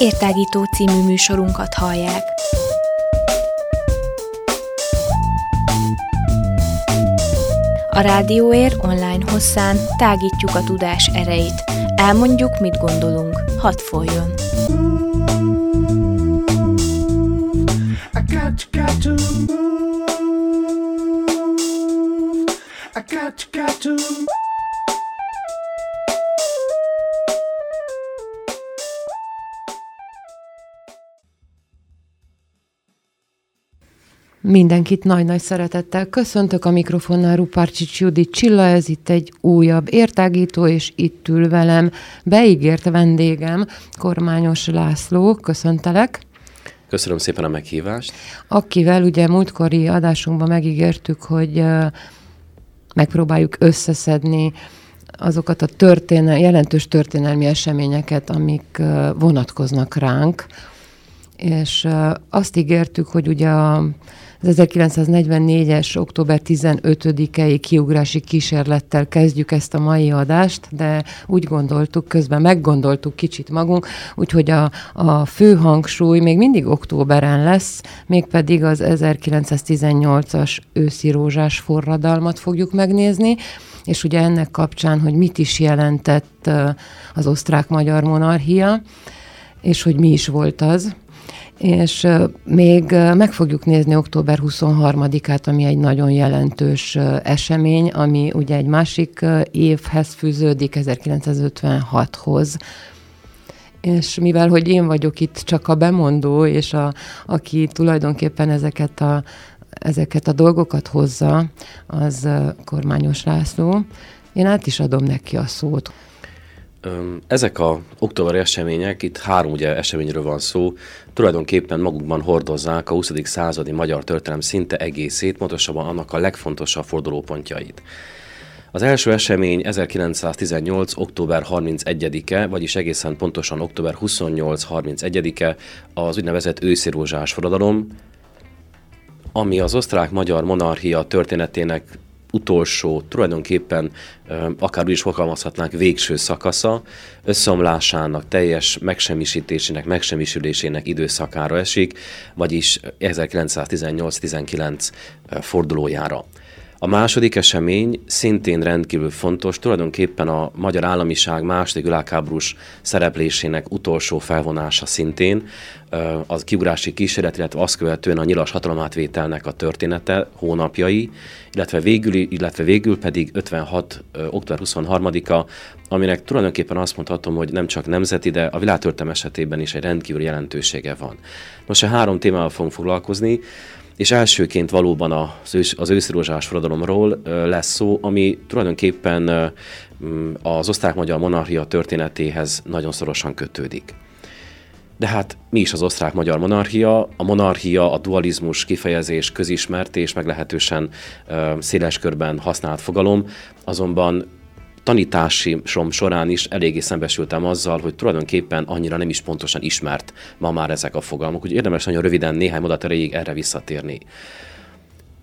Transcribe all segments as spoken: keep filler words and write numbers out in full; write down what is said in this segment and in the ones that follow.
Értágító című műsorunkat hallják. A RádioÉr online hosszán tágítjuk a tudás erejét. Elmondjuk, mit gondolunk. Hadd folyjon! Mindenkit nagy-nagy szeretettel köszöntök, a mikrofonnál Rupárcsics Judit Csilla, ez itt egy újabb értágító, és itt ül velem beígért vendégem, Kormányos László. Köszöntelek! Köszönöm szépen a meghívást! Akivel ugye múltkori adásunkban megígértük, hogy megpróbáljuk összeszedni azokat a történel, jelentős történelmi eseményeket, amik vonatkoznak ránk, és azt ígértük, hogy ugye az ezerkilencszáznegyvennégyes október tizenötödikei kiugrási kísérlettel kezdjük ezt a mai adást, de úgy gondoltuk, közben meggondoltuk kicsit magunk, úgyhogy a, a fő hangsúly még mindig októberen lesz, mégpedig az ezerkilencszáztizennyolcas őszi rózsás forradalmat fogjuk megnézni, és ugye ennek kapcsán, hogy mit is jelentett az osztrák-magyar monarchia, és hogy mi is volt az. És még meg fogjuk nézni október huszonharmadikát, ami egy nagyon jelentős esemény, ami ugye egy másik évhez fűződik, ezerkilencszázötvenhathoz. És mivel, hogy én vagyok itt csak a bemondó, és a, aki tulajdonképpen ezeket a, ezeket a dolgokat hozza, az Kormányos László, én át is adom neki a szót. Ezek a októberi események, itt három ugye eseményről van szó, tulajdonképpen magukban hordozzák a huszadik századi magyar történelem szinte egészét, pontosabban annak a legfontosabb fordulópontjait. Az első esemény ezerkilencszáztizennyolc. október harmincegyedike, vagyis egészen pontosan október huszonnyolc harmincegyedike, az úgynevezett őszi rózsás forradalom, ami az osztrák-magyar monarchia történetének utolsó, tulajdonképpen akár úgy is fogalmazhatnánk, végső szakasza, összeomlásának, teljes megsemmisítésének, megsemmisülésének időszakára esik, vagyis ezerkilencszáztizennyolc tizenkilenc fordulójára. A második esemény szintén rendkívül fontos, tulajdonképpen a magyar államiság második világháborús szereplésének utolsó felvonása szintén, az kiugrási kísérlet, illetve azt követően a nyilas hatalomátvételnek a története, hónapjai, illetve végül, illetve végül pedig ötvenhat. október huszonharmadika, aminek tulajdonképpen azt mondhatom, hogy nem csak nemzeti, de a világtörténelem esetében is egy rendkívül jelentősége van. Most a három témával fogunk foglalkozni, és elsőként valóban az, ős, az őszi rózsás forradalomról lesz szó, ami tulajdonképpen az osztrák-magyar monarchia történetéhez nagyon szorosan kötődik. De hát mi is az osztrák-magyar monarchia? A monarchia, a dualizmus kifejezés közismert és meglehetősen széles körben használt fogalom, azonban tanításom során is eléggé szembesültem azzal, hogy tulajdonképpen annyira nem is pontosan ismert ma már ezek a fogalmak, úgyhogy érdemes nagyon röviden néhány mondat erejéig erre visszatérni.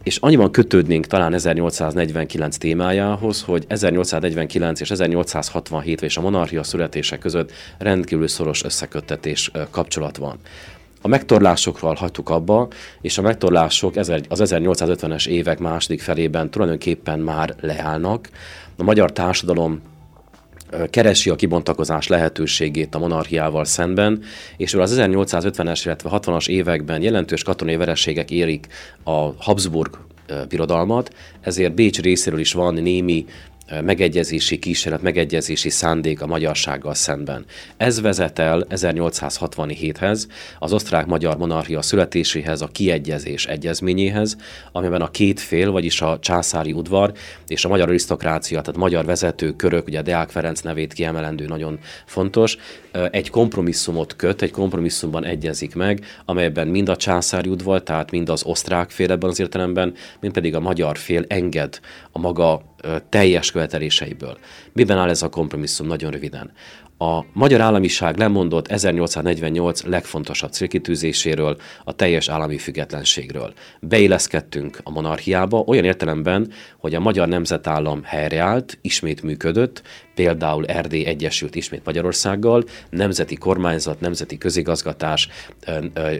És annyiban kötődnénk talán ezernyolcszáznegyvenkilenc témájához, hogy ezernyolcszáznegyvenkilenc és ezernyolcszázhatvanhét és a monarchia születése között rendkívül szoros összeköttetés, kapcsolat van. A megtorlásokról hagytuk abba, és a megtorlások az ezernyolcszázötvenes évek második felében tulajdonképpen már leállnak. A magyar társadalom keresi a kibontakozás lehetőségét a monarchiával szemben, és az ezernyolcszázötvenes, illetve hatvanas években jelentős katonai vereségek érik a Habsburg birodalmat, ezért Bécs részéről is van némi megegyezési kísérlet, megegyezési szándék a magyarsággal szemben. Ez vezet el ezernyolcszázhatvanhéthez, az osztrák-magyar monarchia születéséhez, a kiegyezés egyezményéhez, amiben a két fél, vagyis a császári udvar és a magyar arisztokrácia, tehát magyar vezetőkörök, ugye Deák Ferenc nevét kiemelendő nagyon fontos, egy kompromisszumot köt, egy kompromisszumban egyezik meg, amelyben mind a császári udvar, tehát mind az osztrák fél ebben az értelemben, mind pedig a magyar fél enged a maga teljes követeléseiből. Miben áll ez a kompromisszum? Nagyon röviden. A magyar államiság lemondott ezernyolcszáznegyvennyolc legfontosabb célkitűzéséről, a teljes állami függetlenségről. Beilleszkedtünk a monarchiába olyan értelemben, hogy a magyar nemzetállam helyreállt, ismét működött, például Erdély egyesült ismét Magyarországgal, nemzeti kormányzat, nemzeti közigazgatás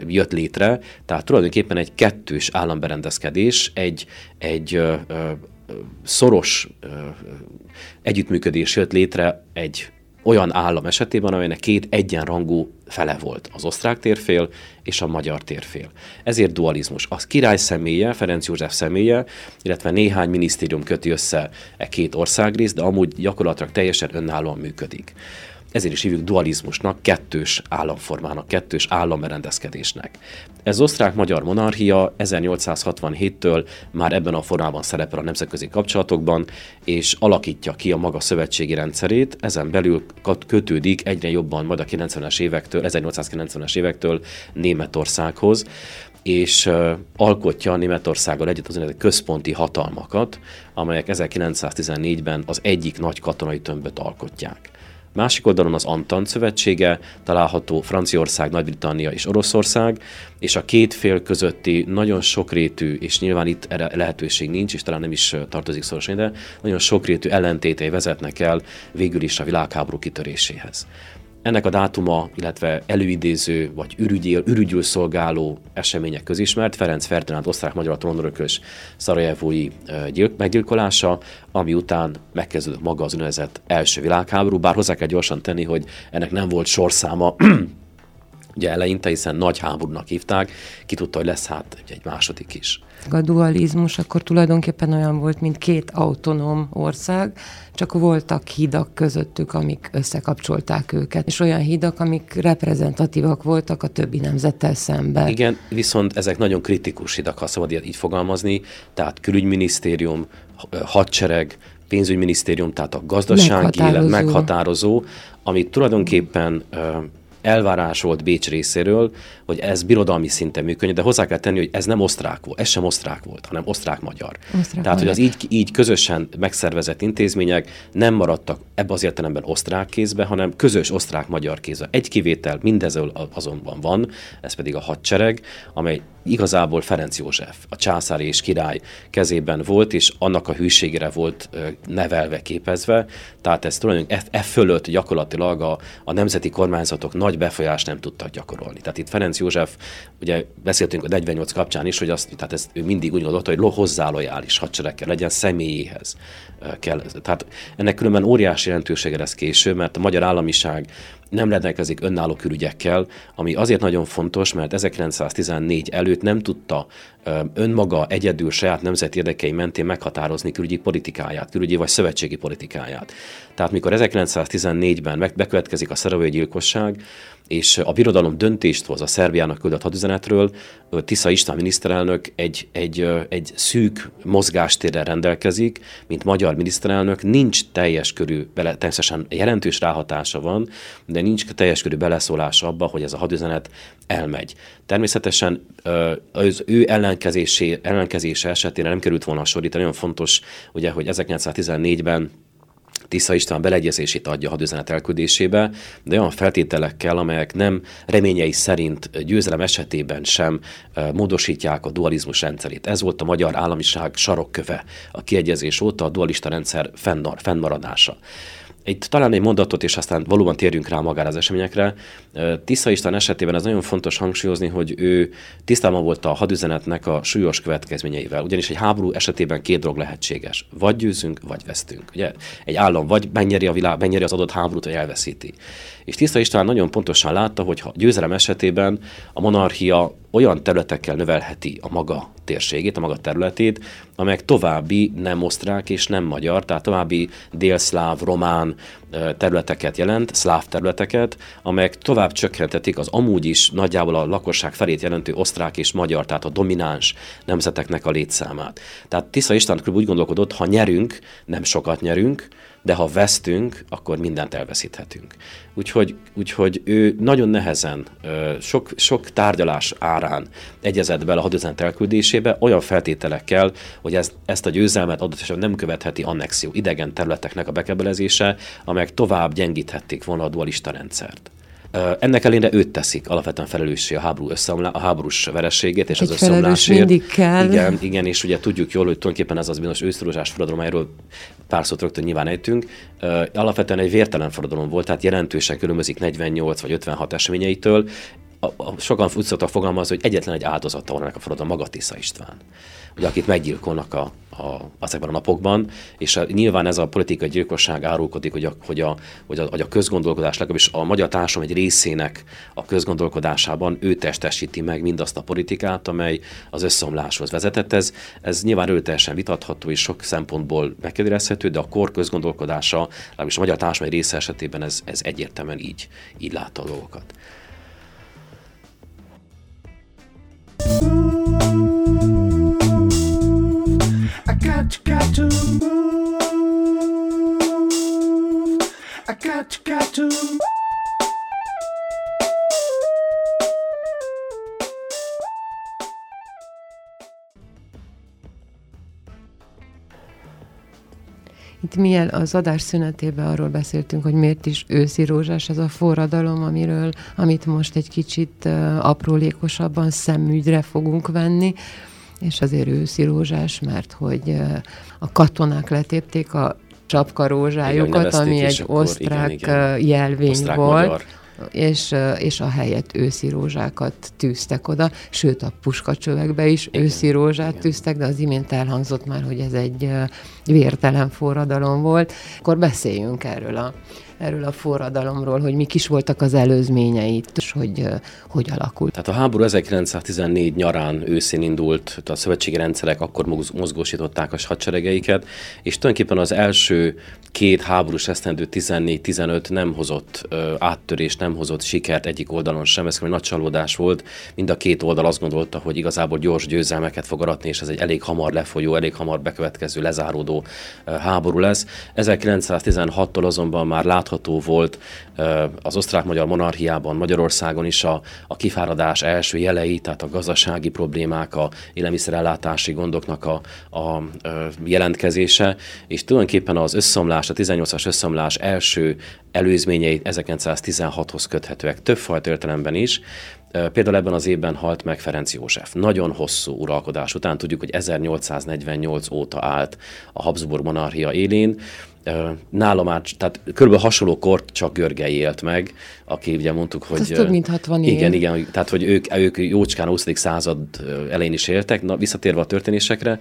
jött létre, tehát tulajdonképpen egy kettős államberendezkedés, egy, egy szoros együttműködés jött létre egy olyan állam esetében, amelynek két egyenrangú fele volt, az osztrák térfél és a magyar térfél. Ezért dualizmus. A király személye, Ferenc József személye, illetve néhány minisztérium köti össze e két országrészt, de amúgy gyakorlatilag teljesen önállóan működik. Ezért is hívjuk dualizmusnak, kettős államformának, kettős államberendezkedésnek. Ez osztrák-magyar monarchia ezernyolcszázhatvanhéttől már ebben a formában szerepel a nemzetközi kapcsolatokban, és alakítja ki a maga szövetségi rendszerét, ezen belül kötődik egyre jobban majd a kilencvenes évektől, ezernyolcszázkilencvenes évektől Németországhoz, és alkotja Németországgal együtt az úgynevezett központi hatalmakat, amelyek ezerkilencszáztizennégyben az egyik nagy katonai tömböt alkotják. Másik oldalon az Antant szövetsége, található Franciaország, Nagy-Britannia és Oroszország, és a két fél közötti nagyon sokrétű, és nyilván itt erre lehetőség nincs, és talán nem is tartozik szorosan ide, nagyon sokrétű ellentétei vezetnek el végül is a világháború kitöréséhez. Ennek a dátuma, illetve előidéző vagy ürügyél, ürügyül szolgáló események közismert Ferenc Ferdinánd osztrák-magyar trónörökös szarajevói gyil- meggyilkolása, ami után megkezdődött maga az úgynevezett első világháború, bár hozzá kell gyorsan tenni, hogy ennek nem volt sorszáma ugye eleinte, hiszen nagy háborúnak hívták, ki tudta, hogy lesz hát egy második is. A dualizmus akkor tulajdonképpen olyan volt, mint két autonóm ország, csak voltak hidak közöttük, amik összekapcsolták őket, és olyan hidak, amik reprezentatívak voltak a többi nemzettel szemben. Igen, viszont ezek nagyon kritikus hidak, ha szabad így fogalmazni, tehát külügyminisztérium, hadsereg, pénzügyminisztérium, tehát a gazdasági élet meghatározó, amit tulajdonképpen elvárás volt Bécs részéről, hogy ez birodalmi szinten működjön, de hozzá kell tenni, hogy ez nem osztrák volt, ez sem osztrák volt, hanem osztrák-magyar. Osztrák Tehát, magyar. Hogy az így, így közösen megszervezett intézmények nem maradtak ebben az értelemben osztrák kézbe, hanem közös osztrák-magyar kézbe. Egy kivétel mindezől azonban van, ez pedig a hadsereg, amely igazából Ferenc József, a császár és király kezében volt, és annak a hűségére volt nevelve, képezve. Tehát ez tulajdonképpen e, e fölött gyakorlatilag a, a nemzeti kormányzatok nagy befolyást nem tudtak gyakorolni. Tehát itt Ferenc József, ugye beszéltünk a negyvennyolc kapcsán is, hogy azt, tehát ez, ő mindig úgy gondolta, hogy hozzálojális hadsereg kell legyen, személyéhez kell. Tehát ennek különben óriási jelentősége lesz később, mert a magyar államiság nem rendelkezik önálló külügyekkel, ami azért nagyon fontos, mert ezerkilencszáztizennégy előtt nem tudta önmaga egyedül saját nemzeti érdekei mentén meghatározni külügyi politikáját, külügyi vagy szövetségi politikáját. Tehát mikor ezerkilencszáztizennégyben bekövetkezik a szarajevói gyilkosság, és a birodalom döntést hoz a Szerbiának küldött hadüzenetről, Tisza István miniszterelnök egy, egy, egy szűk mozgástérrel rendelkezik, mint magyar miniszterelnök, nincs teljes körű, természetesen jelentős ráhatása van, de nincs teljes körű beleszólása abba, hogy ez a hadüzenet elmegy. Természetesen az ő ellenkezése, ellenkezése esetére nem került volna a sor. Itt nagyon fontos, ugye, hogy ezerkilencszáztizennégyben Tisza István beleegyezését adja a hadüzenet elküldésébe, de olyan feltételekkel, amelyek nem reményei szerint győzelem esetében sem módosítják a dualizmus rendszerét. Ez volt a magyar államiság sarokköve a kiegyezés óta, a dualista rendszer fennmaradása. Itt talán egy mondatot, és aztán valóban térjünk rá magára az eseményekre. Tisza István esetében ez nagyon fontos hangsúlyozni, hogy ő tisztában volt a hadüzenetnek a súlyos következményeivel. Ugyanis egy háború esetében két dolog lehetséges. Vagy győzünk, vagy vesztünk. Ugye? Egy állam vagy megnyeri a világ, megnyeri az adott háborút, vagy elveszíti. És Tisza István nagyon pontosan látta, hogy ha győzelem esetében a monarchia olyan területekkel növelheti a maga térségét, a maga területét, amelyek további nem osztrák és nem magyar, tehát további délszláv, román területeket jelent, szláv területeket, amelyek tovább csökkentetik az amúgy is nagyjából a lakosság felét jelentő osztrák és magyar, tehát a domináns nemzeteknek a létszámát. Tehát Tisza István úgy gondolkodott, ha nyerünk, nem sokat nyerünk, de ha vesztünk, akkor mindent elveszíthetünk. Úgyhogy, úgyhogy ő nagyon nehezen, sok, sok tárgyalás árán egyezett bele a hadüzenet elküldésébe, olyan feltételekkel, hogy ez, ezt a győzelmet adott esetben nem követheti annexió, idegen területeknek a bekebelezése, amelyek tovább gyengíthették volna a dualista rendszert. Ennek ellenére őt teszik alapvetően felelőssé a, háború összeomlá, a háborús vereségét és egy az összeomlásért. Mindig kell. Igen, igen, és ugye tudjuk jól, hogy tulajdonképpen ez az bizonyos ősztúrózsás forradalom, erről pár szót rögtön nyilván ejtünk. Alapvetően egy vértelen forradalom volt, tehát jelentősen különbözik negyvennyolc vagy ötvenhat eseményeitől. A, a, sokan úgy szoktak fogalmazni, hogy egyetlen egy áldozata van ennek a forradalom, maga Tisza István. Ugye, akit meggyilkolnak a, a, ezekben a napokban, és a, nyilván ez a politikai gyilkosság árulkodik, hogy a, hogy a, hogy a, hogy a közgondolkodás, legalábbis a magyar társadalom egy részének a közgondolkodásában ő testesíti meg mindazt a politikát, amely az összeomláshoz vezetett. Ez, ez nyilván ő teljesen vitatható és sok szempontból megkérdezhető, de a kor közgondolkodása, legalábbis a magyar társadalom egy része esetében ez, ez egyértelműen így, így látta a dolgokat. I got, got to move. I got, got to move. Itt milyen az adás szünetében arról beszéltünk, hogy miért is őszi rózsás ez a forradalom, amiről, amit most egy kicsit uh, aprólékosabban szemügyre fogunk venni, és azért őszi rózsás, mert hogy uh, a katonák letépték a csapkarózsájukat, ami egy akkor, osztrák igen, igen. jelvény osztrák volt. Magyar. És, és a helyett őszi rózsákat tűztek oda, sőt a puskacsövekbe is igen, őszi rózsát igen. tűztek, de az imént elhangzott már, hogy ez egy vértelen forradalom volt. Akkor beszéljünk erről a, erről a forradalomról, hogy mik is voltak az előzményeit, és hogy hogy alakult. Tehát a háború ezerkilencszáztizennégy nyarán őszén indult, a szövetségi rendszerek akkor mozgósították a hadseregeiket, és tulajdonképpen az első két háborús esztendő tizennégy tizenöt nem hozott ö, áttörést, nem hozott sikert egyik oldalon sem, ez egy nagy csalódás volt. Mind a két oldal azt gondolta, hogy igazából gyors győzelmeket fog aratni, és ez egy elég hamar lefolyó, elég hamar bekövetkező, lezáródó ö, háború lesz. ezerkilencszáztizenhattól azonban már látható volt ö, az osztrák-magyar monarchiában, Magyarországon is a, a kifáradás első jelei, tehát a gazdasági problémák, a élelmiszerellátási gondoknak a, a ö, jelentkezése, és tulajdonképpen az összeomlás a tizennyolcas összeomlás első előzményei ezerkilencszáztizenhathoz köthetőek többfajta értelemben is. Például ebben az évben halt meg Ferenc József. Nagyon hosszú uralkodás után, tudjuk, hogy ezernyolcszáznegyvennyolc óta állt a Habsburg monarchia élén. Nála már, tehát körülbelül hasonló kort csak Görgei élt meg, aki ugye mondtuk, hogy... Ez több mint hatvan év. Igen, igen, tehát hogy ők, ők jócskán a huszadik század elején is éltek. Na, visszatérve a történésekre,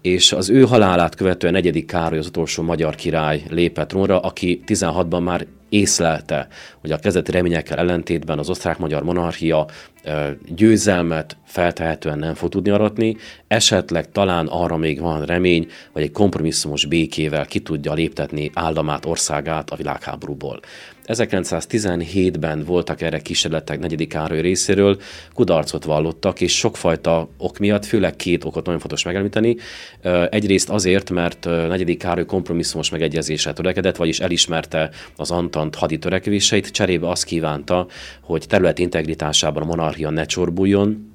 és az ő halálát követően negyedik Károly, az utolsó magyar király lépett trónra, aki tizenhatban már észlelte, hogy a kezdeti reményekkel ellentétben az osztrák-magyar monarchia győzelmet feltehetően nem fog tudni aratni, esetleg talán arra még van remény, hogy egy kompromisszumos békével ki tudja léptetni államát, országát a világháborúból. ezerkilencszáztizenhétben voltak erre kísérletek negyedik Károly részéről, kudarcot vallottak, és sokfajta ok miatt, főleg két okot nagyon fontos megemlíteni. Egyrészt azért, mert negyedik Károly kompromisszumos megegyezésre törekedett, vagyis elismerte az antant haditörekvéseit, cserébe azt kívánta, hogy terület integritásában a monarchia ne csorbuljon.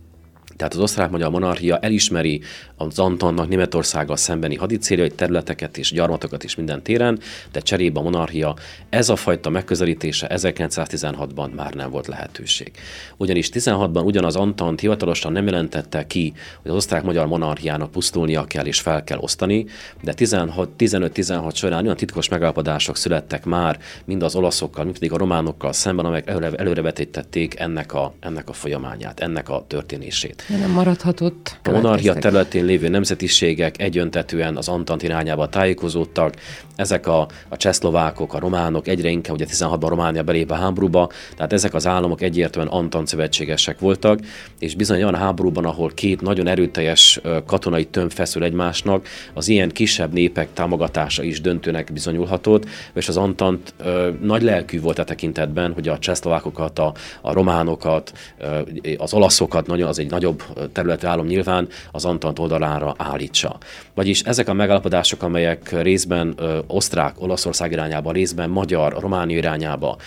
Tehát az osztrák-magyar monarchia elismeri az antannak Németországgal szembeni hadicéljait, területeket és gyarmatokat és minden téren, de cserébe a monarchia ez a fajta megközelítése ezerkilencszáztizenhatban már nem volt lehetőség. Ugyanis tizenhatban ugyanaz antant hivatalosan nem jelentette ki, hogy az osztrák-magyar monarchiának pusztulnia kell és fel kell osztani, de tizenhat, tizenöt-tizenhat során olyan titkos megállapodások születtek már mind az olaszokkal, mind pedig a románokkal szemben, amelyek előre, előrevetítették ennek a, ennek a folyamányát, ennek a történését. Nem maradhatott. A monarchia területén lévő nemzetiségek egyöntetűen az antant irányába tájékozódtak. Ezek a, a csehszlovákok, a románok, egyre inkább ugye tizenhatban Románia belép a háborúba, tehát ezek az államok egyértelműen antant szövetségesek voltak, és bizony olyan háborúban, ahol két nagyon erőteljes katonai tömb feszül egymásnak, az ilyen kisebb népek támogatása is döntőnek bizonyulhatott, és az antant ö, nagy lelkű volt a tekintetben, hogy a csehszlovákokat, a, a románokat, ö, az olaszokat, nagyon, az egy nagyobb nagyobb területre állom nyilván, az Antant oldalára állítsa. Vagyis ezek a megállapodások, amelyek részben osztrák, Olaszország irányába, részben magyar, Románia irányába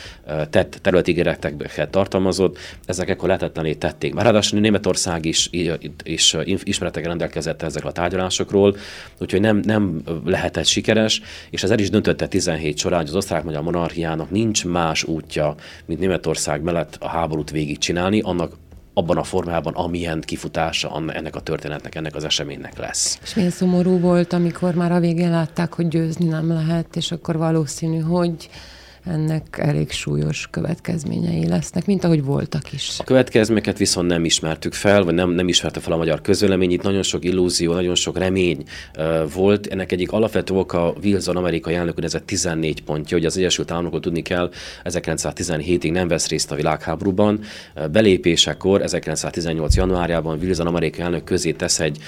tett területígéreteket tartalmazott, ezek ekkor lehetetlené tették. Már ráadásul Németország is, is ismeretekkel rendelkezett ezekkel a tárgyalásokról, úgyhogy nem, nem lehetett sikeres, és ez el is döntötte tizenhét során, hogy az osztrák-magyar monarchiának nincs más útja, mint Németország mellett a háborút végigcsinálni, annak abban a formában, amilyen kifutása ennek a történetnek, ennek az eseménynek lesz. És milyen szomorú volt, amikor már a végén látták, hogy győzni nem lehet, és akkor valószínű, hogy ennek elég súlyos következményei lesznek, mint ahogy voltak is. A következményeket viszont nem ismertük fel, vagy nem, nem ismerte fel a magyar közvélemény. Itt nagyon sok illúzió, nagyon sok remény uh, volt. Ennek egyik alapvető oka Wilson amerikai elnök úgynevezett tizennégy pontja, hogy az Egyesült Államokról tudni kell, ezerkilencszáztizenhétig nem vesz részt a világháborúban. Belépésekor, ezerkilencszáztizennyolc januárjában Wilson amerikai elnök közé tesz egy,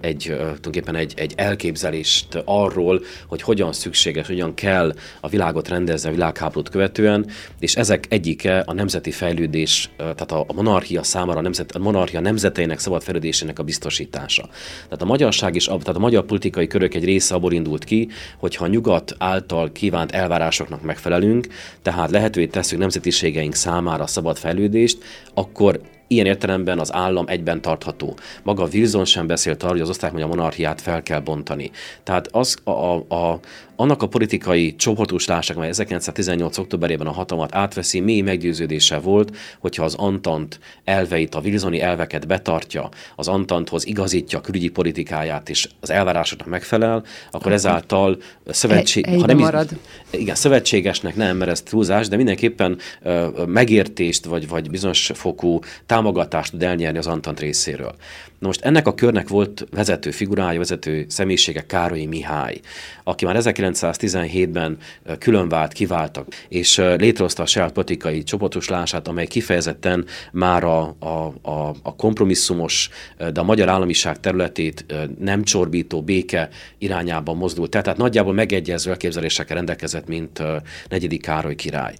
egy, tulajdonképpen egy, egy elképzelést arról, hogy hogyan szükséges, hogyan kell a világot rendezni, a világ háborút követően, és ezek egyike a nemzeti fejlődés, tehát a monarchia számára, a, nemzet, a monarchia nemzeteinek szabad fejlődésének a biztosítása. Tehát a magyarság is, tehát a magyar politikai körök egy része abból indult ki, hogyha a nyugat által kívánt elvárásoknak megfelelünk, tehát lehetővé tesszük nemzetiségeink számára a szabad fejlődést, akkor ilyen értelemben az állam egyben tartható. Maga Wilson sem beszélt arról, hogy az osztrák-magyar monarchiát fel kell bontani. Tehát az a, a, a, annak a politikai csoportosulásnak, amely ezerkilencszáztizennyolc októberében a hatalmat átveszi, mély meggyőződése volt, hogyha az Antant elveit, a Wilsoni elveket betartja, az Antanthoz igazítja a külügyi politikáját, és az elvárásoknak megfelel, akkor ezáltal szövetség... E, ha nem marad. Igen, szövetségesnek nem, mert ez túlzás, de mindenképpen ö, megértést, vagy, vagy bizonyos fokú támogatást tud elnyerni az Antant részéről. Na most ennek a körnek volt vezető figurája, vezető személyisége Károly Mihály, aki már ezerkilencszáztizenhétben különvált, kiváltak, és létrehozta a saját politikai csoportosulását, amely kifejezetten már a, a, a, a kompromisszumos, de a magyar államiság területét nem csorbító béke irányában mozdult. Tehát nagyjából megegyező elképzelésekkel rendelkezett, mint negyedik Károly király.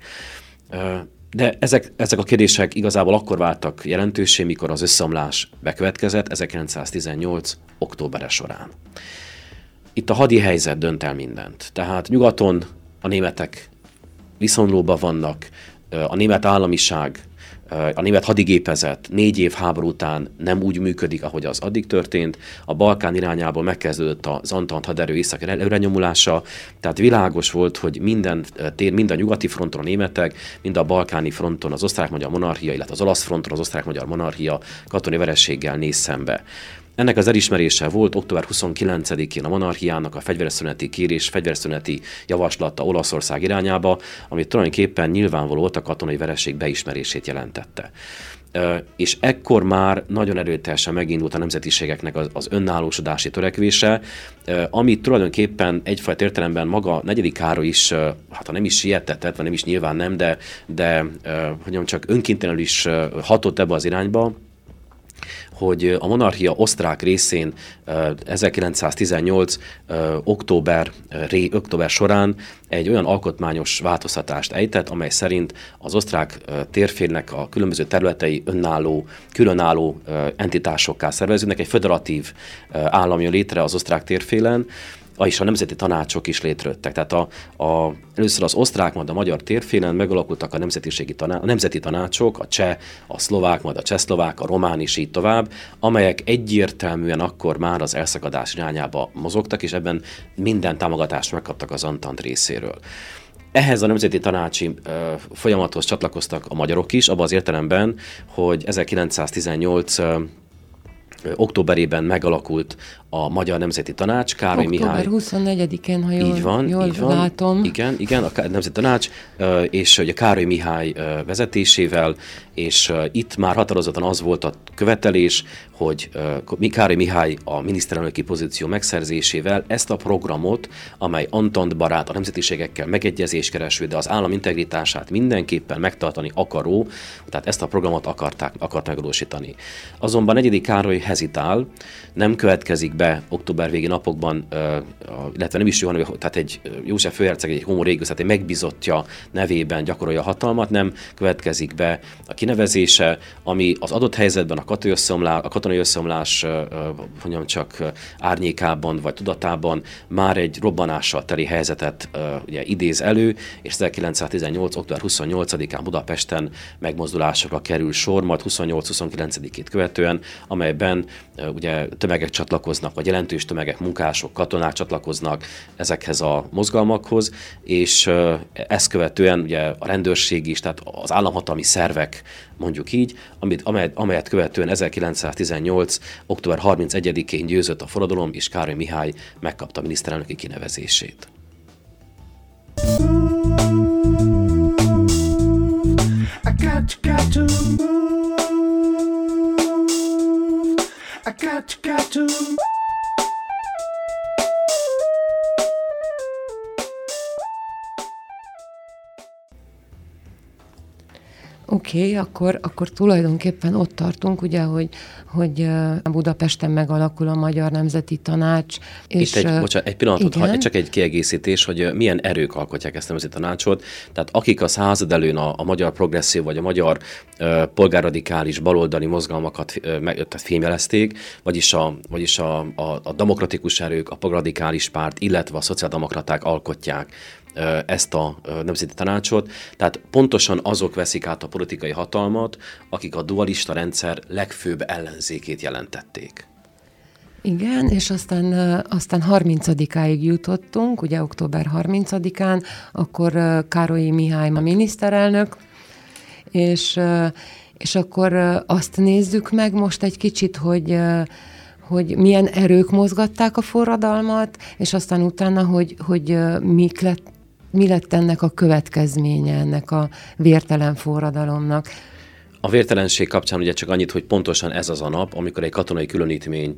De ezek, ezek a kérdések igazából akkor váltak jelentőssé, mikor az összeomlás bekövetkezett ezerkilencszáztizennyolc októbere során. Itt a hadi helyzet dönt el mindent. Tehát nyugaton a németek viszonylóban vannak, a német államiság, a német hadigépezet négy év háború után nem úgy működik, ahogy az addig történt. A Balkán irányából megkezdődött az Antant haderő északi előrenyomulása, tehát világos volt, hogy minden, mind a nyugati fronton a németek, mind a balkáni fronton az osztrák-magyar monarchia, illetve az olasz fronton az osztrák-magyar monarchia katonai vereséggel néz szembe. Ennek az elismerése volt október huszonkilencedikén a monarchiának a fegyverszüneti kérés, fegyverszüneti javaslata Olaszország irányába, amit tulajdonképpen nyilvánvaló volt a katonai vereség beismerését jelentette. És ekkor már nagyon erőteljesen megindult a nemzetiségeknek az, az önállósodási törekvése, amit tulajdonképpen egyfajta értelemben maga negyedik Károly is, hát ha nem is sietetett, vagy nem is nyilván nem, de, de hogy csak önkéntelenül is hatott ebbe az irányba, hogy a monarchia osztrák részén ezerkilencszáztizennyolc október, ré, október során egy olyan alkotmányos változtatást ejtett, amely szerint az osztrák térfélnek a különböző területei önálló, különálló entitásokká szerveződnek, egy föderatív állam jön létre az osztrák térfélen, és a nemzeti tanácsok is létrejöttek. Tehát a, a, először az osztrák, majd a magyar térfélen megalakultak a, nemzetiségi taná, a nemzeti tanácsok, a cseh, a szlovák, majd a csehszlovák, a román is így tovább, amelyek egyértelműen akkor már az elszakadás irányába mozogtak, és ebben minden támogatást megkaptak az Antant részéről. Ehhez a nemzeti tanácsi ö, folyamathoz csatlakoztak a magyarok is, abban az értelemben, hogy ezerkilencszáztizennyolc Ö, októberében megalakult a Magyar Nemzeti Tanács, Károly Mihály. október huszonnegyedikén, ha jól, így van, jól így van, látom. Igen, igen, a Nemzeti Tanács, és a Károly Mihály vezetésével, és itt már határozottan az volt a követelés, hogy Károly Mihály a miniszterelnöki pozíció megszerzésével ezt a programot, amely Antant barát, a nemzetiségekkel megegyezéskereső, de az állam integritását mindenképpen megtartani akaró, tehát ezt a programot akarták, akart megvalósítani. Azonban negyedik Károly hezitál, nem következik be október végi napokban, illetve nem is jó, hanem, tehát egy József Főherceg, egy homo régius, tehát egy megbízottja nevében gyakorolja a hatalmat, nem következik be a kinevezése, ami az adott helyzetben a katonai összeomlás, a katonai összeomlás mondjam csak árnyékában vagy tudatában már egy robbanással teli helyzetet ugye, idéz elő, és ezerkilencszáztizennyolc. október huszonnyolcadikán Budapesten megmozdulásokra kerül sor, majd huszonnyolc-huszonkilencedikét követően, amelyben ugye tömegek csatlakoznak, vagy jelentős tömegek, munkások, katonák csatlakoznak ezekhez a mozgalmakhoz, és ezt követően ugye a rendőrség is, tehát az államhatalmi szervek, mondjuk így, amit, amelyet, amelyet követően ezerkilencszáztizennyolc. október harmincegyedikén győzött a forradalom, és Károly Mihály megkapta a miniszterelnöki kinevezését. I got, got to move. I got, got to move. Oké, okay, akkor, akkor tulajdonképpen ott tartunk, ugye, hogy, hogy Budapesten megalakul a Magyar Nemzeti Tanács. És itt egy, bocsánat, egy pillanatot, ha, csak egy kiegészítés, hogy milyen erők alkotják ezt a nemzeti tanácsot. Tehát akik a század előn a, a magyar progresszív vagy a magyar uh, polgárradikális baloldali mozgalmakat uh, meg, tehát fémjelezték, vagyis, a, vagyis a, a, a demokratikus erők, a polgárradikális párt, illetve a szociáldemokraták alkotják ezt a nemzeti tanácsot. Tehát pontosan azok veszik át a politikai hatalmat, akik a dualista rendszer legfőbb ellenzékét jelentették. Igen, és aztán, aztán harmincadikáig jutottunk, ugye október harmincadikán, akkor Károly Mihály a miniszterelnök, és, és akkor azt nézzük meg most egy kicsit, hogy hogy milyen erők mozgatták a forradalmat, és aztán utána, hogy, hogy mik lett, mi lett ennek a következménye, ennek a vértelen forradalomnak. A vértelenség kapcsán ugye csak annyit, hogy pontosan ez az a nap, amikor egy katonai különítmény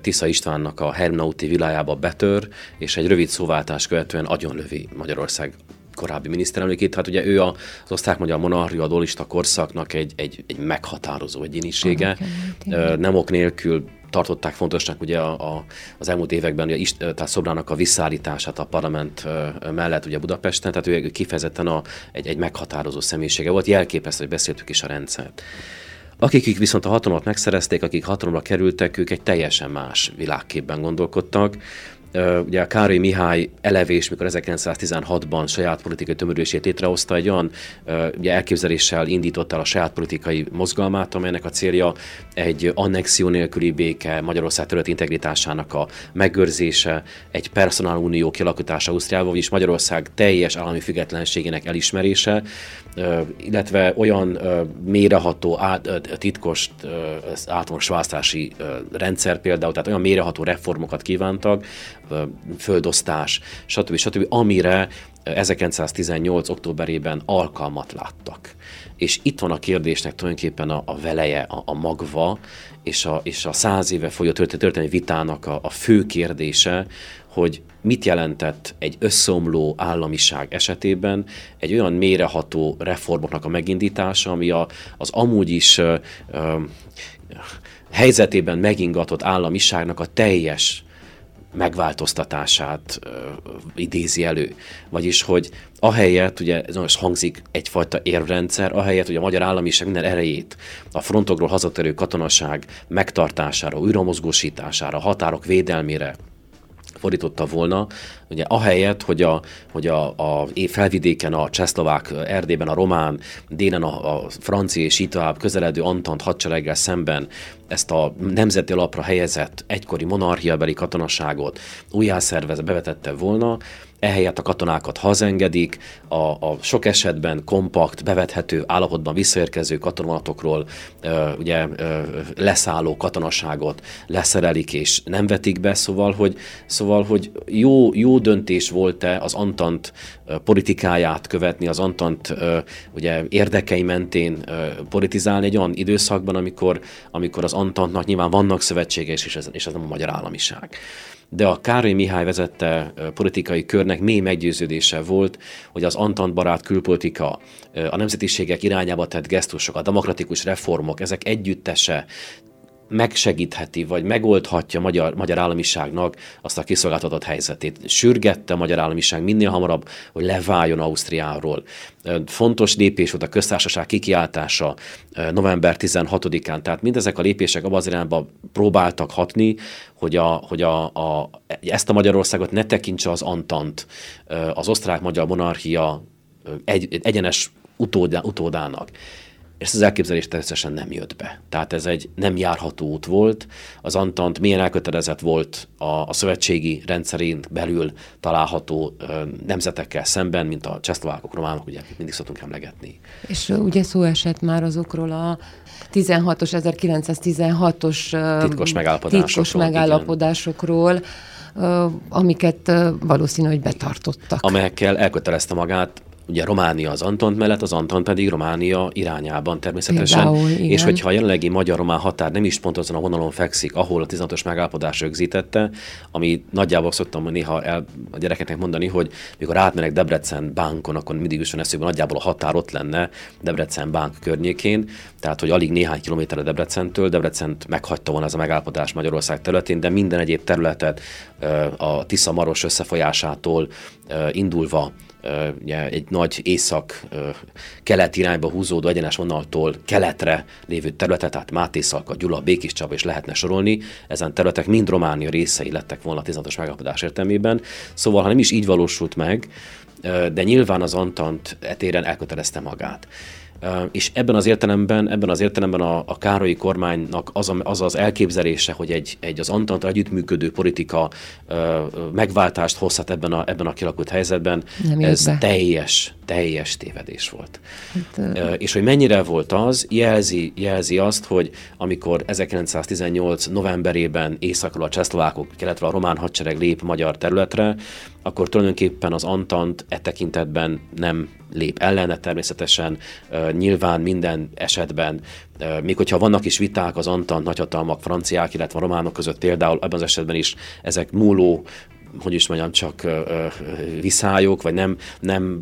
Tisza Istvánnak a Hermnauti villájába betör, és egy rövid szóváltás követően agyonlövi Magyarország korábbi miniszterelnökét. Hát ugye ő az osztrák-magyar monarchia, a dualista korszaknak egy, egy, egy meghatározó egyénisége, okay, nem ok nélkül tartották fontosnak ugye a, a, az elmúlt években ugye, tehát Szobrának a visszaállítását a parlament mellett ugye Budapesten, tehát ő kifejezetten a, egy, egy meghatározó személyisége volt, jelképesztő, hogy beszéltük is a rendszert. Akik viszont a hatalmat megszerezték, akik hatalomra kerültek, ők egy teljesen más világképben gondolkodtak. Ugye a Károly Mihály elevés, mikor ezerkilencszáztizenhatban saját politikai tömörülését létrehozta, egy olyan ugye elképzeléssel indított el a saját politikai mozgalmát, amelynek a célja egy annexió nélküli béke, Magyarország területi integritásának a megőrzése, egy personál unió kialakítása Ausztriával, vagyis Magyarország teljes állami függetlenségének elismerése, illetve olyan méreható, át, titkos általános választási rendszer például, tehát olyan méreható reformokat kívántak, földosztás, stb. stb., amire ezerkilencszáztizennyolc. októberében alkalmat láttak. És itt van a kérdésnek tulajdonképpen a, a veleje, a, a magva, és a, és a száz éve folyó történelmi vitának a, a fő kérdése, hogy mit jelentett egy összeomló államiság esetében egy olyan méreható reformoknak a megindítása, ami a, az amúgy is ö, ö, helyzetében megingatott államiságnak a teljes megváltoztatását ö, idézi elő. Vagyis, hogy ahelyett, ugye ez most hangzik egyfajta érvrendszer, ahelyett, hogy a magyar államiság minden erejét a frontokról hazatérő katonaság megtartására, újramozgósítására, határok védelmére fordította volna, ugye ahelyett, hogy a, hogy a, a felvidéken, a csehszlovák, Erdélyben a román, délen a, a francia és így tovább közeledő antant hadsereggel szemben ezt a nemzeti alapra helyezett egykori monarchiabeli katonaságot újjászervezve bevetette volna, ehelyett a katonákat hazengedik, a, a sok esetben kompakt, bevethető állapotban visszaérkező katonatokról ö, ugye, ö, leszálló katonaságot leszerelik és nem vetik be, szóval, hogy, szóval, hogy jó, jó döntés volt-e az Antant politikáját követni, az Antant ö, ugye, érdekei mentén ö, politizálni egy olyan időszakban, amikor, amikor az Antantnak nyilván vannak szövetsége, és ez, és ez nem a magyar államiság. De a Károly Mihály vezette politikai körnek mély meggyőződése volt, hogy az antantbarát külpolitika, a nemzetiségek irányába tett gesztusok, a demokratikus reformok, ezek együttese megsegítheti, vagy megoldhatja magyar, magyar államiságnak azt a kiszolgáltatott helyzetét. Sürgette a magyar államiság minél hamarabb, hogy leváljon Ausztriáról. Fontos lépés volt a köztársaság kikiáltása november tizenhatodikán, tehát mindezek a lépések abban az irányba próbáltak hatni, hogy, a, hogy a, a, ezt a Magyarországot ne tekintse az Antant, az osztrák-magyar monarchia egy, egyenes utódá, utódának. És az elképzelés természetesen nem jött be. Tehát ez egy nem járható út volt. Az Antant milyen elkötelezett volt a, a szövetségi rendszerén belül található ö, nemzetekkel szemben, mint a csehszlovákok, románok, ugye mindig szoktunk emlegetni. És ugye szó esett már azokról a ezerkilencszáztizenhatos titkos megállapodásokról, titkos megállapodásokról ö, amiket ö, valószínű, hogy betartottak. Amelyekkel elkötelezte magát ugye Románia az Antant mellett, az Antant pedig Románia irányában természetesen. Például, és hogyha a jelenlegi magyar-román határ nem is pont azon a vonalon fekszik, ahol a tizenhatos megállapodás rögzítette, ami nagyjából szoktam néha el, a gyerekeknek mondani, hogy mikor átmenek Debrecen-Bánkon, akkor mindig üssön eszükben nagyjából a határ ott lenne Debrecen-Bánk környékén, tehát hogy alig néhány kilométerre Debrecentől, Debrecent meghagyta volna ez a megállapodás Magyarország területén, de minden egyéb területet a Tisza-Maros összefolyásától indulva egy nagy észak-kelet irányba húzódó egyenes vonaltól keletre lévő területet, tehát Mátészalka, Gyula, Békéscsaba is lehetne sorolni. Ezen területek mind Románia részei lettek volna a tizenhatos megállapodás értelmében. Szóval, ha nem is így valósult meg, de nyilván az Antant etéren elkötelezte magát. És ebben az értelemben, ebben az értelemben a, a Károlyi kormánynak az, az az elképzelése, hogy egy, egy az Antant együttműködő politika ö, megváltást hozhat ebben a, ebben a kialakult helyzetben, nem ez be. teljes, teljes tévedés volt. Hát, ö... És hogy mennyire volt az, jelzi, jelzi azt, hogy amikor ezerkilencszáztizennyolc novemberében északról a csehszlovákok, keletről a román hadsereg lép magyar területre, akkor tulajdonképpen az Antant e tekintetben nem lép ellene természetesen, uh, nyilván minden esetben, uh, még hogyha vannak is viták az Antant nagyhatalmak, franciák, illetve a románok között például, ebben az esetben is ezek múló, hogy is mondjam, csak uh, viszályok, vagy nem, nem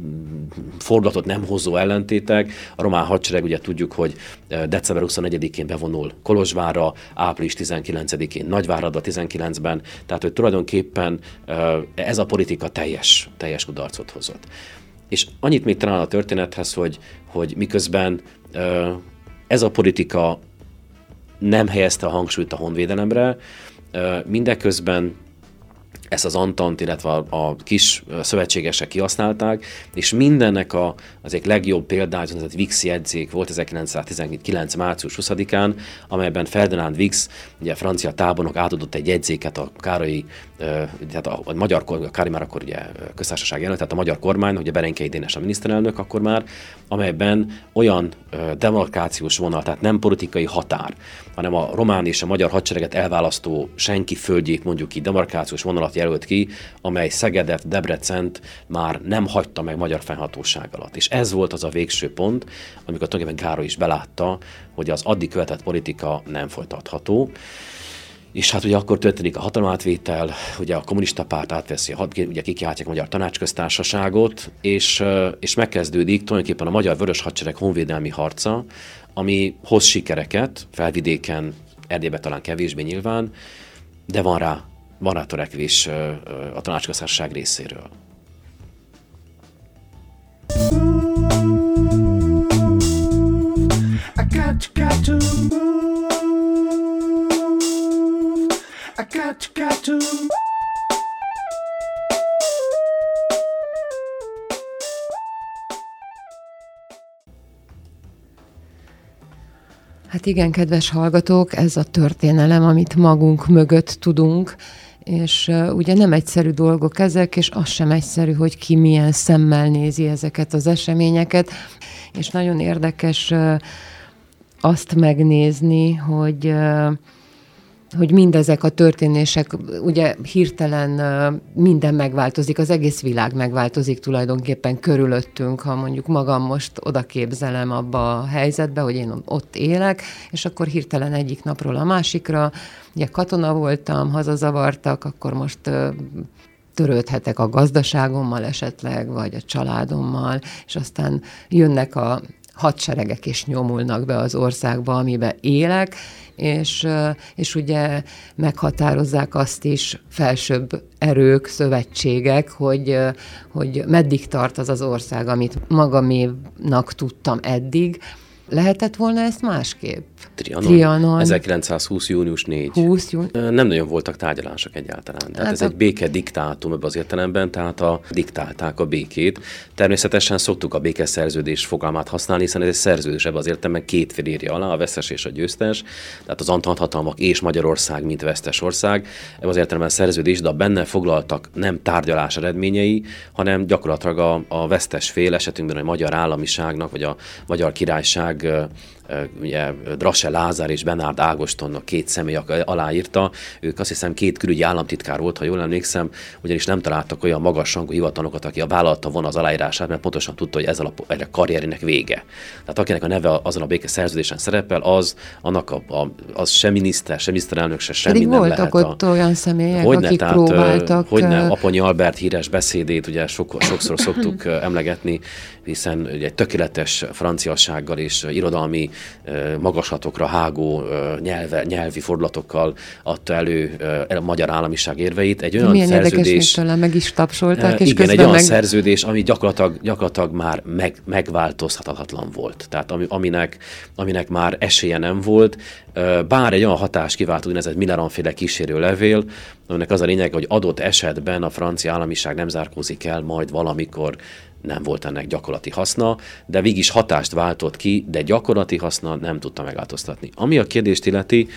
fordulatot nem hozó ellentétek. A román hadsereg ugye tudjuk, hogy december huszonegyedikén bevonul Kolozsvárra, április tizenkilencedikén Nagyváradra tizenkilencben, tehát hogy tulajdonképpen uh, ez a politika teljes, teljes kudarcot hozott. És annyit még talán a történethez, hogy, hogy miközben ez a politika nem helyezte a hangsúlyt a honvédelemre, mindeközben ezt az Antant, illetve a, a kis szövetségesek kihasználták, és mindennek a, az egyik legjobb példája, az Vix jegyzék volt ezerkilencszáztizenkilenc március huszadikán, amelyben Ferdinand Vix, ugye francia tábornok átadott egy jegyzéket a Károlyi, tehát a, a magyar kormány, Károlyi már akkor ugye köztársaság elnök, tehát a magyar kormány, ugye Berinkey Dénes a miniszterelnök akkor már, amelyben olyan demarkációs vonal, tehát nem politikai határ, hanem a román és a magyar hadsereget elválasztó senki földjét, mondjuk ki, demarkációs vonalat jelölt ki, amely Szegedet, Debrecent már nem hagyta meg magyar fennhatóság alatt. És ez volt az a végső pont, amikor tulajdonképpen Károly is belátta, hogy az addig követett politika nem folytatható. És hát ugye akkor történik a hatalomátvétel, ugye a kommunista párt átveszi, ugye kikiáltják a Magyar Tanácsköztársaságot, és, és megkezdődik tulajdonképpen a Magyar Vörös Hadsereg honvédelmi harca, ami hoz sikereket, Felvidéken, Erdélyben talán kevésbé nyilván, de van rá Van rá törekvés a tanácsköztársaság részéről. Hát igen, kedves hallgatók, ez a történelem, amit magunk mögött tudunk, és uh, ugye nem egyszerű dolgok ezek, és az sem egyszerű, hogy ki milyen szemmel nézi ezeket az eseményeket, és nagyon érdekes uh, azt megnézni, hogy, uh, hogy mindezek a történések, ugye hirtelen uh, minden megváltozik, az egész világ megváltozik tulajdonképpen körülöttünk, ha mondjuk magam most oda képzelem abba a helyzetbe, hogy én ott élek, és akkor hirtelen egyik napról a másikra, ugye katona voltam, hazazavartak, akkor most ö, törődhetek a gazdaságommal esetleg, vagy a családommal, és aztán jönnek a hadseregek is nyomulnak be az országba, amiben élek, és, és ugye meghatározzák azt is felsőbb erők, szövetségek, hogy, hogy meddig tart az az ország, amit magaménak tudtam eddig. Lehetett volna ezt másképp? Trianon. Trianon. ezerkilencszázhúsz. június negyedike. húsz júni... Nem nagyon voltak tárgyalások egyáltalán. Tehát hát ez a... egy békediktátum ebben az értelemben, tehát a, diktálták a békét. Természetesen szoktuk a békeszerződés fogalmát használni, hiszen ez egy szerződés ebben az értelemben, két fél írja alá, a vesztes és a győztes, tehát az antant hatalmak és Magyarország, mint vesztes ország. Ebben az értelemben szerződés, de a benne foglaltak nem tárgyalás eredményei, hanem gyakorlatilag a, a vesztes fél, esetünkben a magyar államiságnak, vagy a magyar királyság, ugye Drasi Lázár és Benárd Ágostonnak két személy aláírta, ők azt hiszem két külügyi államtitkár volt, ha jól emlékszem, ugyanis nem találtak olyan magasrangú hivatalokat, aki vállalta volna az aláírását, mert pontosan tudta, hogy ez a karrierének vége. Tehát akinek a neve azon a békeszerződésen szerepel, az, annak a, a, az sem miniszter, sem miniszterelnök, se semmi nem lehet. Pedig voltak ott a, olyan személyek, hogyne, akik tehát, próbáltak. Hogyne, Aponyi Albert híres beszédét, ugye sokszor, sokszor szoktuk emlegetni, hiszen egy tökéletes franciassággal és irodalmi magaslatokra hágó nyelve, nyelvi fordulatokkal adta elő a magyar államiság érveit. Egy olyan milyen szerződés, érdekes, meg is tapsolták, és igen, egy olyan meg... szerződés, ami gyakorlatilag, gyakorlatilag már meg, megváltozhatatlan volt. Tehát ami, aminek, aminek már esélye nem volt. Bár egy olyan hatás kivált, úgynevezett Millerand-féle kísérő levél, aminek az a lényeg, hogy adott esetben a francia államiság nem zárkózik el, majd valamikor nem volt ennek gyakorlati haszna, de végig is hatást váltott ki, de gyakorlati haszna nem tudta megváltoztatni. Ami a kérdést illeti,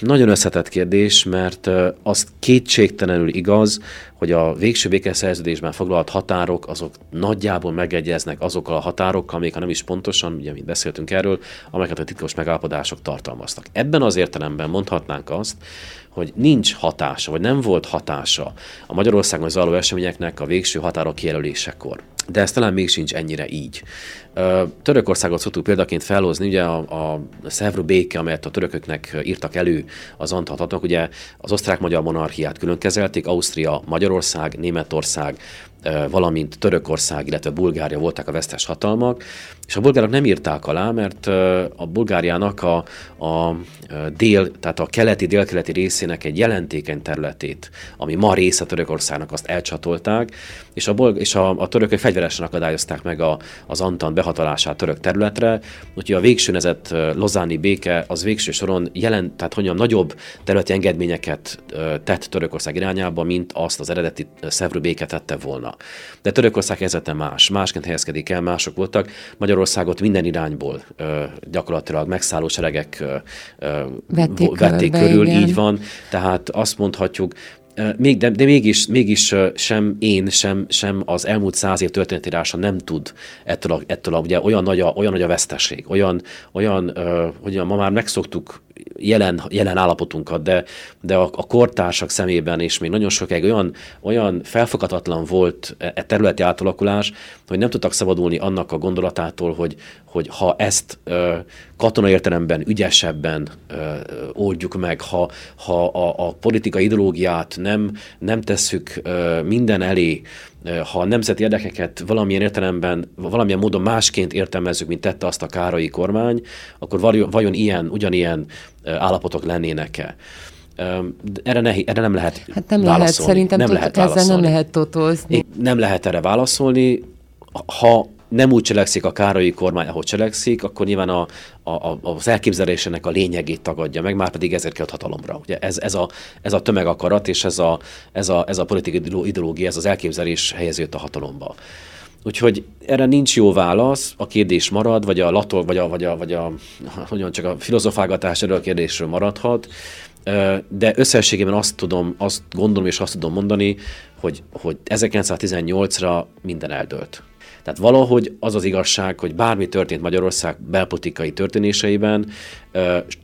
nagyon összetett kérdés, mert az kétségtelenül igaz, hogy a végső békeszerződésben foglalt határok, azok nagyjából megegyeznek azokkal a határokkal, még ha nem is pontosan, ugye, mint beszéltünk erről, amelyeket a titkos megállapodások tartalmaztak. Ebben az értelemben mondhatnánk azt, hogy nincs hatása, vagy nem volt hatása a Magyarországon zajló eseményeknek a végső határok kijelölésekor. De ez talán még sincs ennyire így. Törökországot szoktuk példaként felhozni, ugye a, a Szevrő béke, amelyet a törököknek írtak elő az antaltatnak, ugye az osztrák-magyar monarchiát külön kezelték, Ausztria, Magyarország, Németország, valamint Törökország, illetve Bulgária voltak a vesztes hatalmak, és a bulgárok nem írták alá, mert a Bulgáriának a, a dél, tehát a keleti, délkeleti részének egy jelentékeny területét, ami ma része Törökországnak, azt elcsatolták, és a, bulg- és a, a törökök fegyveresen akadályozták meg a, az antant behatolását török területre, úgyhogy a végsőnezett lozáni béke az végső soron jelent, tehát mondjam, nagyobb területi engedményeket tett Törökország irányába, mint azt az eredeti Szevrő béke tette volna. De Törökország helyzete más, másként helyezkedik el, mások voltak. Magyarországot minden irányból ö, gyakorlatilag megszálló seregek ö, vették, vették körbe, körül, igen. Így van. Tehát azt mondhatjuk, Még, de, de mégis, mégis sem én, sem, sem az elmúlt száz év történetírása nem tud ettől, a, ettől a, ugye olyan nagy a, olyan nagy a veszteség, olyan, olyan ö, hogyan, ma már megszoktuk jelen, jelen állapotunkat, de, de a, a kortársak szemében is még nagyon sokáig olyan, olyan felfoghatatlan volt e területi átalakulás, hogy nem tudtak szabadulni annak a gondolatától, hogy, hogy ha ezt ö, katonai értelemben ügyesebben ö, oldjuk meg, ha, ha a, a politikai ideológiát nem, nem tesszük ö, minden elé, ha a nemzeti érdekeket valamilyen értelemben, valamilyen módon másként értelmezzük, mint tette azt a Károlyi kormány, akkor vajon ilyen, ugyanilyen állapotok lennének-e? Erre, ne, erre nem lehet hát nem válaszolni. Lehet, szerintem nem lehet válaszolni. Ezzel nem lehet totózni. Nem lehet erre válaszolni. Ha nem úgy cselekszik a Károlyi kormány, ahogy cselekszik, akkor nyilván a, a, az elképzelésének a lényegét tagadja meg, már pedig ezért került hatalomra. Ugye ez, ez, a, ez a tömegakarat és ez a, ez a, ez a politikai ideológia, ez az elképzelés helyeződött a hatalomba. Úgyhogy erre nincs jó válasz, a kérdés marad, vagy a latol, vagy a, vagy a, vagy a, hogyan csak a filozofálgatás erről a kérdésről maradhat, de összességében azt tudom, azt gondolom és azt tudom mondani, hogy, hogy ezerkilencszáztizennyolcra minden eldőlt. Tehát valahogy az az igazság, hogy bármi történt Magyarország belpolitikai történéseiben,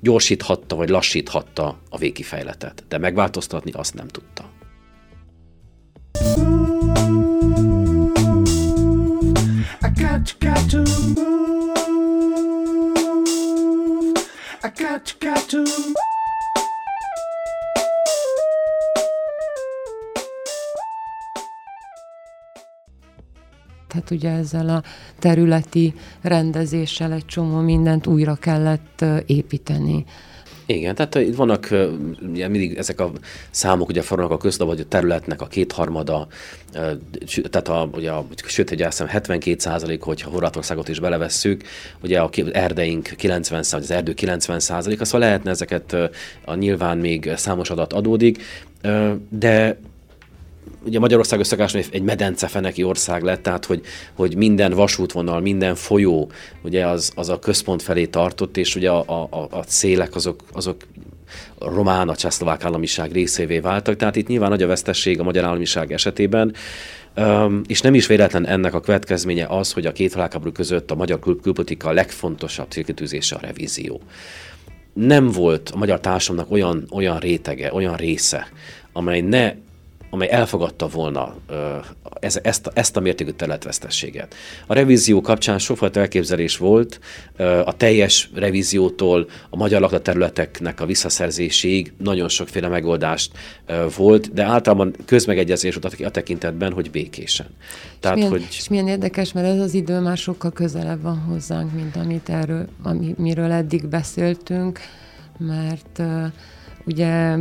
gyorsíthatta vagy lassíthatta a végkifejletet, de megváltoztatni azt nem tudta. hát ugye ezzel a területi rendezéssel egy csomó mindent újra kellett építeni. Igen, tehát itt vannak ugye mindig ezek a számok, ugye fornak a közlap, vagy a területnek a kétharmada, tehát a, ugye a, sőt, ugye azt hiszem hetvenkét százalék, hogyha Horvátországot is belevesszük, ugye a erdeink kilencven százalék, az erdő kilencven százalék, aztán lehetne ezeket, a nyilván még számos adat adódik, de ugye Magyarország összekáson egy medencefeneki ország lett, tehát hogy, hogy minden vasútvonal, minden folyó ugye az, az a központ felé tartott, és ugye a, a, a szélek azok, azok a román, a csehszlovák államiság részévé váltak, tehát itt nyilván nagy a vesztesség a magyar államiság esetében, Üm, és nem is véletlen ennek a következménye az, hogy a két világháború között a magyar kül- külpolitika legfontosabb célkitűzése a revízió. Nem volt a magyar társadalomnak olyan, olyan rétege, olyan része, amely ne amely elfogadta volna ez, ezt, ezt a mértékű területvesztességet. A revízió kapcsán sokfajta elképzelés volt, a teljes revíziótól a magyar lakta területeknek a visszaszerzéséig nagyon sokféle megoldást volt, de általában közmegegyezés volt a tekintetben, hogy békésen. Tehát, és, milyen, hogy... és milyen érdekes, mert ez az idő már sokkal közelebb van hozzánk, mint amit erről, amiről eddig beszéltünk, mert ugye...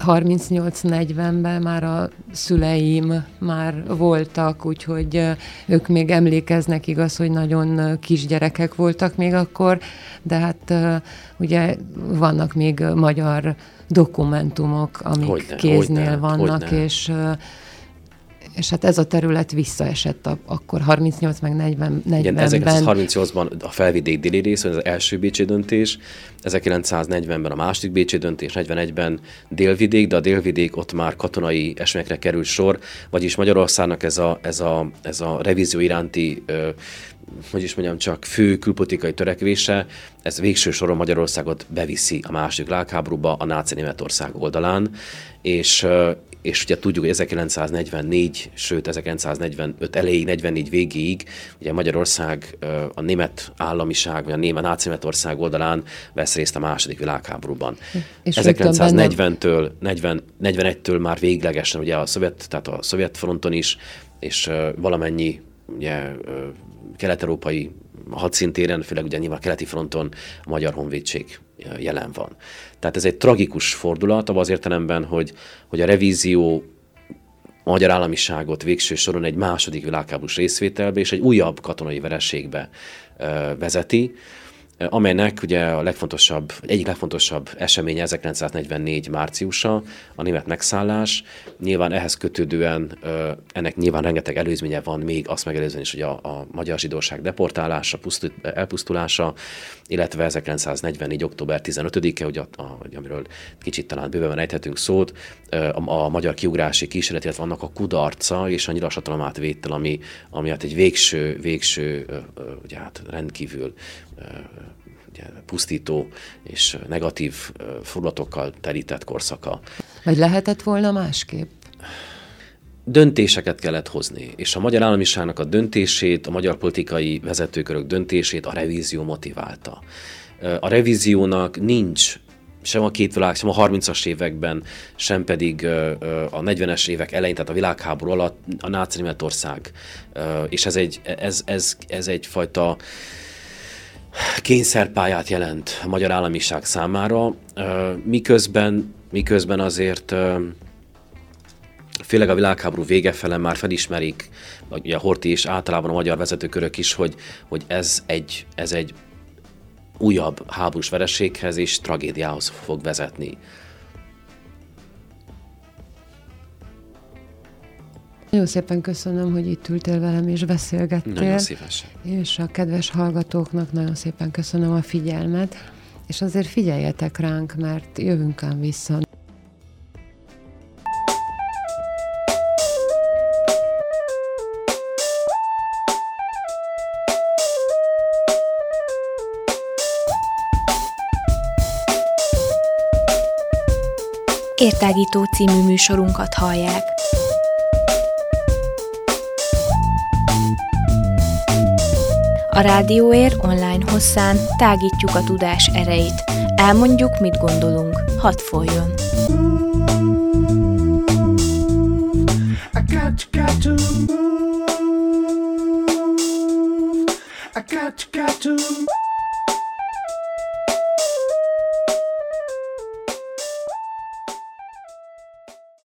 harmincnyolc-negyvenben már a szüleim már voltak, úgyhogy ők még emlékeznek, igaz, hogy nagyon kisgyerekek voltak még akkor, de hát ugye vannak még magyar dokumentumok, amik hogyne, kéznél hogyne, vannak, hogyne. És, és hát ez a terület visszaesett a, akkor harmincnyolc meg negyven, negyvenben. ezerkilencszázharmincnyolcban a felvidék déli rész, ez az első bécsi döntés, ezerkilencszáznegyvenben a második bécsi döntés, negyvenegyben délvidék, de a délvidék ott már katonai eseményekre került sor, vagyis Magyarországnak ez a, ez a, ez a revízió iránti, hogy is mondjam, csak fő külpolitikai törekvése, ez végső soron Magyarországot beviszi a második világháborúba a náci Németország oldalán, és és ugye tudjuk, hogy ezerkilencszáznegyvennégy, sőt ezerkilencszáznegyvenöt elejéig, negyvennégy végéig ugye Magyarország a német államiság, vagy a német náci Németország oldalán vesz részt a második világháborúban. ezerkilencszáznegyventől, negyvenegytől már véglegesen ugye a szovjet, tehát a szovjet fronton is, és valamennyi ugye kelet-európai hadszintéren, főleg ugye nyilván a keleti fronton a magyar honvédség jelen van. Tehát ez egy tragikus fordulat abban az értelemben, hogy, hogy a revízió a magyar államiságot végső soron egy második világháborús részvételbe és egy újabb katonai vereségbe vezeti, amelynek ugye a legfontosabb, egyik legfontosabb eseménye ezerkilencszáznegyvennégy márciusa, a német megszállás. Nyilván ehhez kötődően ennek nyilván rengeteg előzménye van, még azt megelőzően is, hogy a, a magyar zsidóság deportálása, pusztít, elpusztulása, illetve ezerkilencszáznegyvennégy. október tizenötödike, ugye, amiről kicsit talán bőven ejthetünk szót, a, a magyar kiugrási kísérlet, illetve annak a kudarca és a nyilashatalom átvétel, ami, ami hát egy végső, végső ugye, hát rendkívül ugye, pusztító és negatív fordulatokkal terített korszaka. Vagy lehetett volna másképp? Döntéseket kellett hozni, és a magyar államiságnak a döntését, a magyar politikai vezetőkörök döntését a revízió motiválta. A revíziónak nincs sem a két világ, sem a harmincas években, sem pedig a negyvenes évek elején, tehát a világháború alatt a náci Németország. És ez, egy, ez, ez, ez egyfajta kényszerpályát jelent a magyar államiság számára, miközben, miközben azért főleg a világháború vége fele már felismerik, ugye a Horthy és általában a magyar vezetőkörök is, hogy, hogy ez, egy, ez egy újabb háborús vereséghez és tragédiához fog vezetni. Nagyon szépen köszönöm, hogy itt ültél velem és beszélgettél. Nagyon szívesen. És a kedves hallgatóknak nagyon szépen köszönöm a figyelmet, és azért figyeljetek ránk, mert jövünk ám vissza. Értágító című műsorunkat hallják. A RádioÉr online hosszán tágítjuk a tudás erejét. Elmondjuk, mit gondolunk. Hadd folyjon! I got, got to move. I got you, got to.